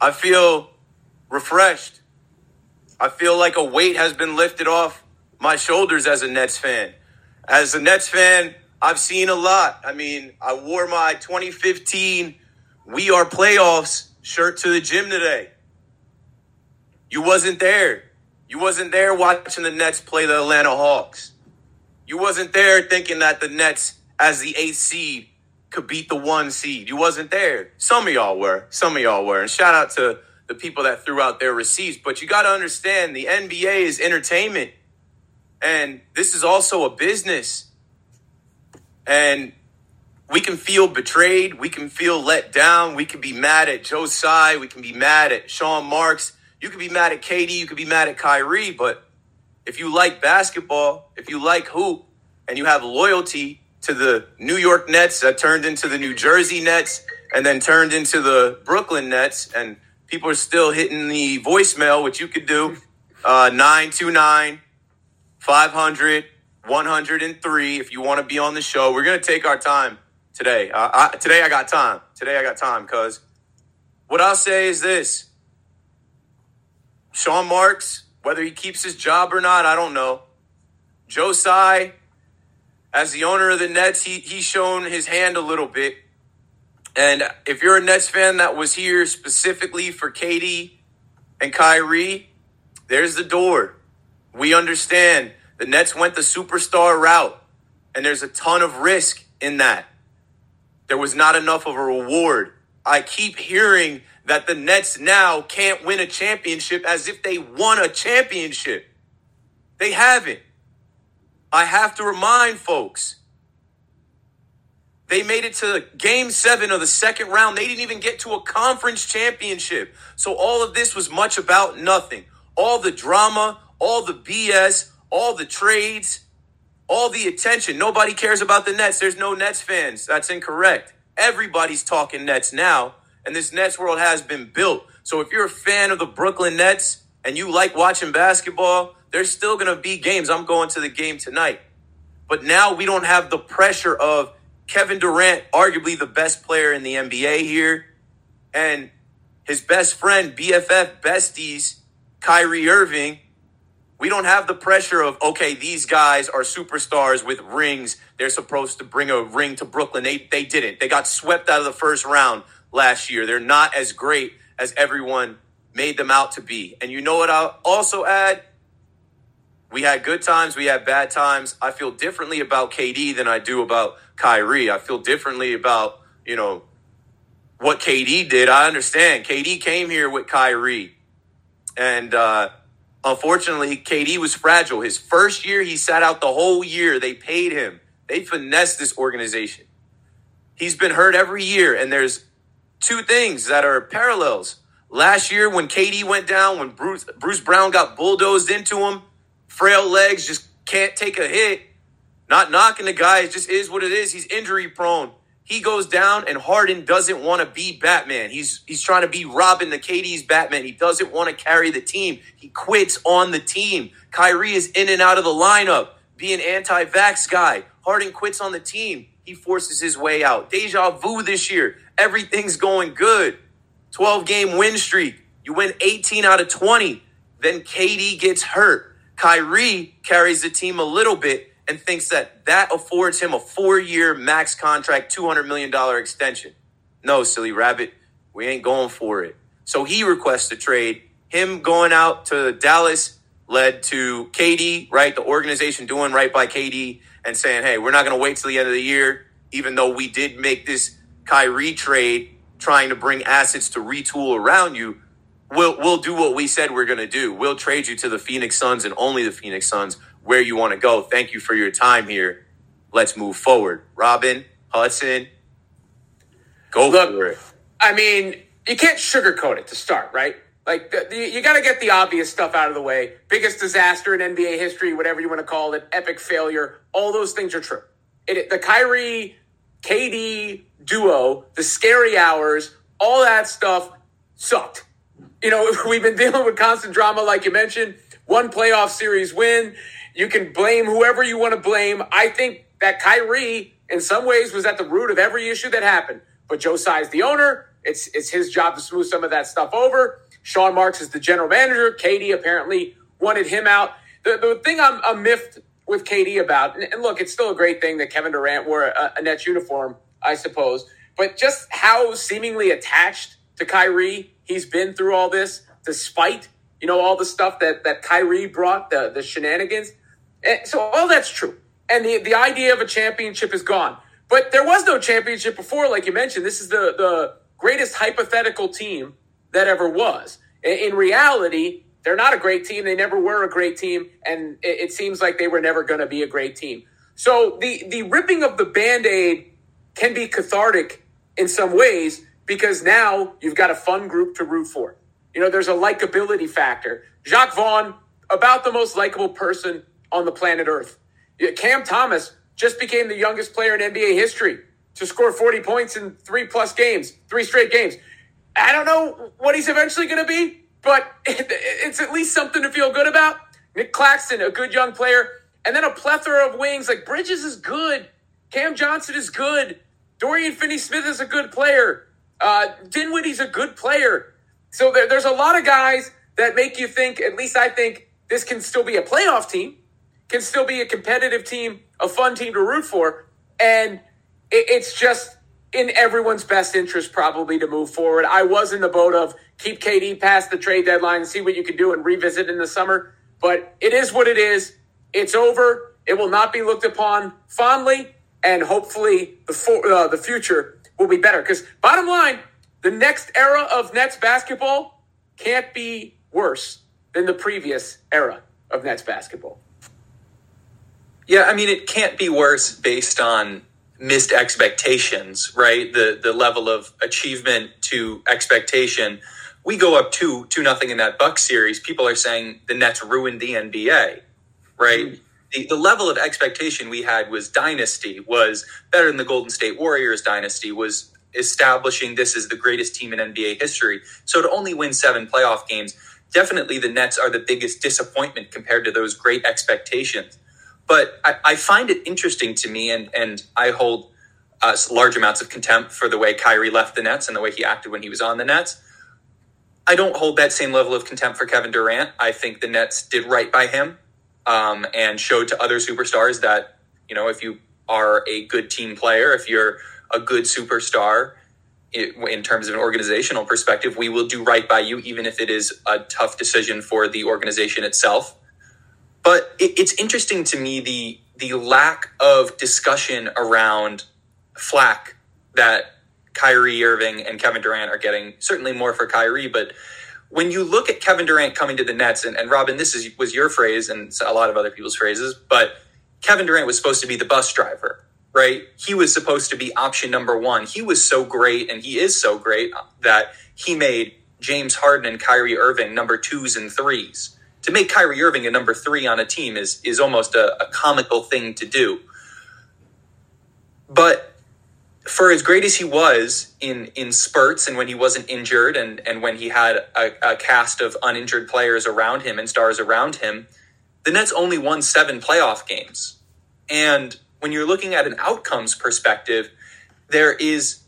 I feel refreshed. I feel like a weight has been lifted off my shoulders as a Nets fan. As a Nets fan, I've seen a lot. I mean, I wore my 2015 We Are Playoffs shirt to the gym today. You wasn't there. You wasn't there watching the Nets play the Atlanta Hawks. You wasn't there thinking that the Nets, as the 8th seed, could beat the 1 seed. You wasn't there. Some of y'all were. Some of y'all were. And shout out to the people that threw out their receipts. But you got to understand, the NBA is entertainment. And this is also a business. And we can feel betrayed. We can feel let down. We can be mad at Joe Tsai. We can be mad at Sean Marks. You could be mad at KD. You could be mad at Kyrie. But if you like basketball, if you like hoop, and you have loyalty to the New York Nets that turned into the New Jersey Nets and then turned into the Brooklyn Nets, and people are still hitting the voicemail, which you could do, 929-500-103 if you want to be on the show. We're going to take our time today. Today I got time. Today I got time, because what I'll say is this. Sean Marks, whether he keeps his job or not, I don't know. Joe Tsai, as the owner of the Nets, he's shown his hand a little bit. And if you're a Nets fan that was here specifically for KD and Kyrie, there's the door. We understand the Nets went the superstar route, and there's a ton of risk in that. There was not enough of a reward. I keep hearing that the Nets now can't win a championship as if they won a championship. They haven't. I have to remind folks, they made it to game 7 of the second round. They didn't even get to a conference championship. So all of this was much about nothing. All the drama, all the BS, all the trades, all the attention. Nobody cares about the Nets. There's no Nets fans. That's incorrect. Everybody's talking Nets now. And this Nets world has been built. So if you're a fan of the Brooklyn Nets and you like watching basketball, there's still going to be games. I'm going to the game tonight. But now we don't have the pressure of Kevin Durant, arguably the best player in the NBA here, and his best friend, BFF besties, Kyrie Irving. We don't have the pressure of, okay, these guys are superstars with rings. They're supposed to bring a ring to Brooklyn. They didn't. They got swept out of the first round last year. They're not as great as everyone made them out to be. And you know what I'll also add? We had good times. We had bad times. I feel differently about KD than I do about Kyrie. I feel differently about, you know, what KD did. I understand. KD came here with Kyrie. And unfortunately, KD was fragile. His first year, he sat out the whole year. They paid him. They finessed this organization. He's been hurt every year. And there's two things that are parallels. Last year, when KD went down, when Bruce Brown got bulldozed into him, frail legs, just can't take a hit. Not knocking the guy. It just is what it is. He's injury prone. He goes down, and Harden doesn't want to be Batman. He's trying to be Robin, the KD's Batman. He doesn't want to carry the team. He quits on the team. Kyrie is in and out of the lineup, being anti-vax guy. Harden quits on the team. He forces his way out. Deja vu this year. Everything's going good. 12-game win streak. You win 18 out of 20. Then KD gets hurt. Kyrie carries the team a little bit and thinks that affords him a 4-year max contract, $200 million extension. No, silly rabbit, we ain't going for it. So he requests a trade. Him going out to Dallas led to KD, right? The organization doing right by KD and saying, hey, we're not going to wait till the end of the year, even though we did make this Kyrie trade trying to bring assets to retool around you. We'll do what we said we're going to do. We'll trade you to the Phoenix Suns and only the Phoenix Suns where you want to go. Thank you for your time here. Let's move forward. Robin, Hudson, go for it. I mean, you can't sugarcoat it to start, right? Like, you got to get the obvious stuff out of the way. Biggest disaster in NBA history, whatever you want to call it, epic failure. All those things are true. The Kyrie, KD duo, the scary hours, all that stuff sucked. You know, we've been dealing with constant drama, like you mentioned. One playoff series win. You can blame whoever you want to blame. I think that Kyrie, in some ways, was at the root of every issue that happened. But Joe Tsai is the owner. It's his job to smooth some of that stuff over. Sean Marks is the general manager. KD apparently wanted him out. The thing I'm miffed with KD about, and look, it's still a great thing that Kevin Durant wore a Nets uniform, I suppose, but just how seemingly attached to Kyrie he's been through all this, despite, you know, all the stuff that Kyrie brought, the shenanigans. And so all that's true. And the idea of a championship is gone. But there was no championship before, like you mentioned. This is the greatest hypothetical team that ever was. In reality, they're not a great team. They never were a great team. And it seems like they were never going to be a great team. So the ripping of the Band-Aid can be cathartic in some ways, because now you've got a fun group to root for. You know, there's a likability factor. Jacques Vaughn, about the most likable person on the planet Earth. Cam Thomas just became the youngest player in NBA history to score 40 points in three straight games. I don't know what he's eventually going to be, but it's at least something to feel good about. Nick Claxton, a good young player. And then a plethora of wings. Like, Bridges is good. Cam Johnson is good. Dorian Finney-Smith is a good player. Dinwiddie's a good player. So there's a lot of guys that make you think, at least I think, this can still be a playoff team, can still be a competitive team, a fun team to root for. And it's just in everyone's best interest probably to move forward. I was in the boat of keep KD past the trade deadline and see what you can do and revisit in the summer. But it is what it is. It's over. It will not be looked upon fondly. And hopefully the future will be better. Because bottom line, the next era of Nets basketball can't be worse than the previous era of Nets basketball. Yeah, I mean, it can't be worse based on missed expectations, right? The level of achievement to expectation. We go up 2-0 in that Bucks series. People are saying the Nets ruined the NBA, right? Mm-hmm. The level of expectation we had was dynasty, was better than the Golden State Warriors dynasty, was establishing this as the greatest team in NBA history. So to only win 7 playoff games, definitely the Nets are the biggest disappointment compared to those great expectations. But I find it interesting to me, and I hold large amounts of contempt for the way Kyrie left the Nets and the way he acted when he was on the Nets. I don't hold that same level of contempt for Kevin Durant. I think the Nets did right by him and showed to other superstars that, you know, if you are a good team player, if you're a good superstar in terms of an organizational perspective, we will do right by you, even if it is a tough decision for the organization itself. But it's interesting to me, the lack of discussion around flack that Kyrie Irving and Kevin Durant are getting, certainly more for Kyrie. But when you look at Kevin Durant coming to the Nets, and Robin, was your phrase and a lot of other people's phrases, but Kevin Durant was supposed to be the bus driver. Right. He was supposed to be option number 1. He was so great, and he is so great, that he made James Harden and Kyrie Irving number 2s and 3s. To make Kyrie Irving a number 3 on a team is almost a comical thing to do. But for as great as he was in spurts, and when he wasn't injured, and when he had a cast of uninjured players around him and stars around him, the Nets only won 7 playoff games. And when you're looking at an outcomes perspective, there is,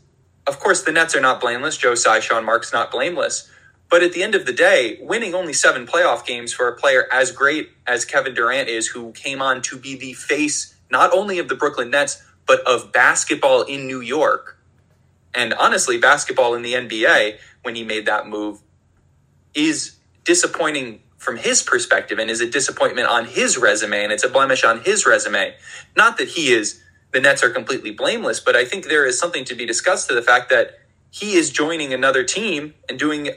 of course, the Nets are not blameless. Joe Tsai, Sean Marks, not blameless. But at the end of the day, winning only 7 playoff games for a player as great as Kevin Durant is, who came on to be the face not only of the Brooklyn Nets, but of basketball in New York, and honestly, basketball in the NBA, when he made that move, is disappointing from his perspective, and is a disappointment on his resume, and it's a blemish on his resume. Not that the Nets are completely blameless, but I think there is something to be discussed to the fact that he is joining another team and doing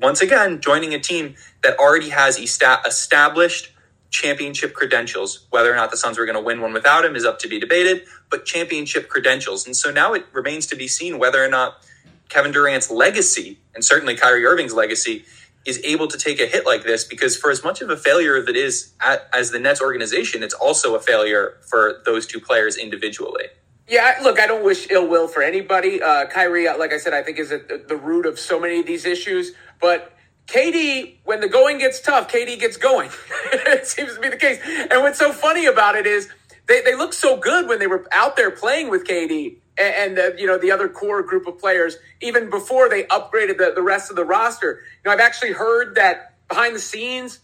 once again, joining a team that already has established championship credentials. Whether or not the Suns were going to win one without him is up to be debated, but championship credentials. And so now it remains to be seen whether or not Kevin Durant's legacy, and certainly Kyrie Irving's legacy, is able to take a hit like this, because for as much of a failure that is as the Nets organization, it's also a failure for those 2 players individually. Yeah, look, I don't wish ill will for anybody. Kyrie, like I said, I think is at the root of so many of these issues. But KD, when the going gets tough, KD gets going. It seems to be the case. And what's so funny about it is they look so good when they were out there playing with KD. and you know, the other core group of players, even before they upgraded the rest of the roster. You know, I've actually heard that behind the scenes,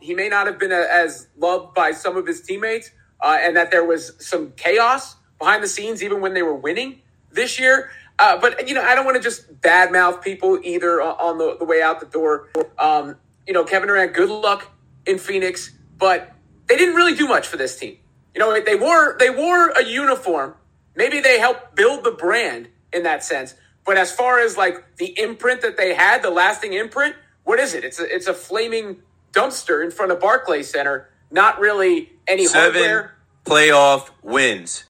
he may not have been as loved by some of his teammates, and that there was some chaos behind the scenes, even when they were winning this year. But, you know, I don't want to just badmouth people either on the way out the door. You know, Kevin Durant, good luck in Phoenix, but they didn't really do much for this team. You know, they wore a uniform. Maybe they helped build the brand in that sense. But as far as like the imprint that they had, the lasting imprint, what is it? It's a flaming dumpster in front of Barclays Center. Not really any hardware. 7 playoff wins.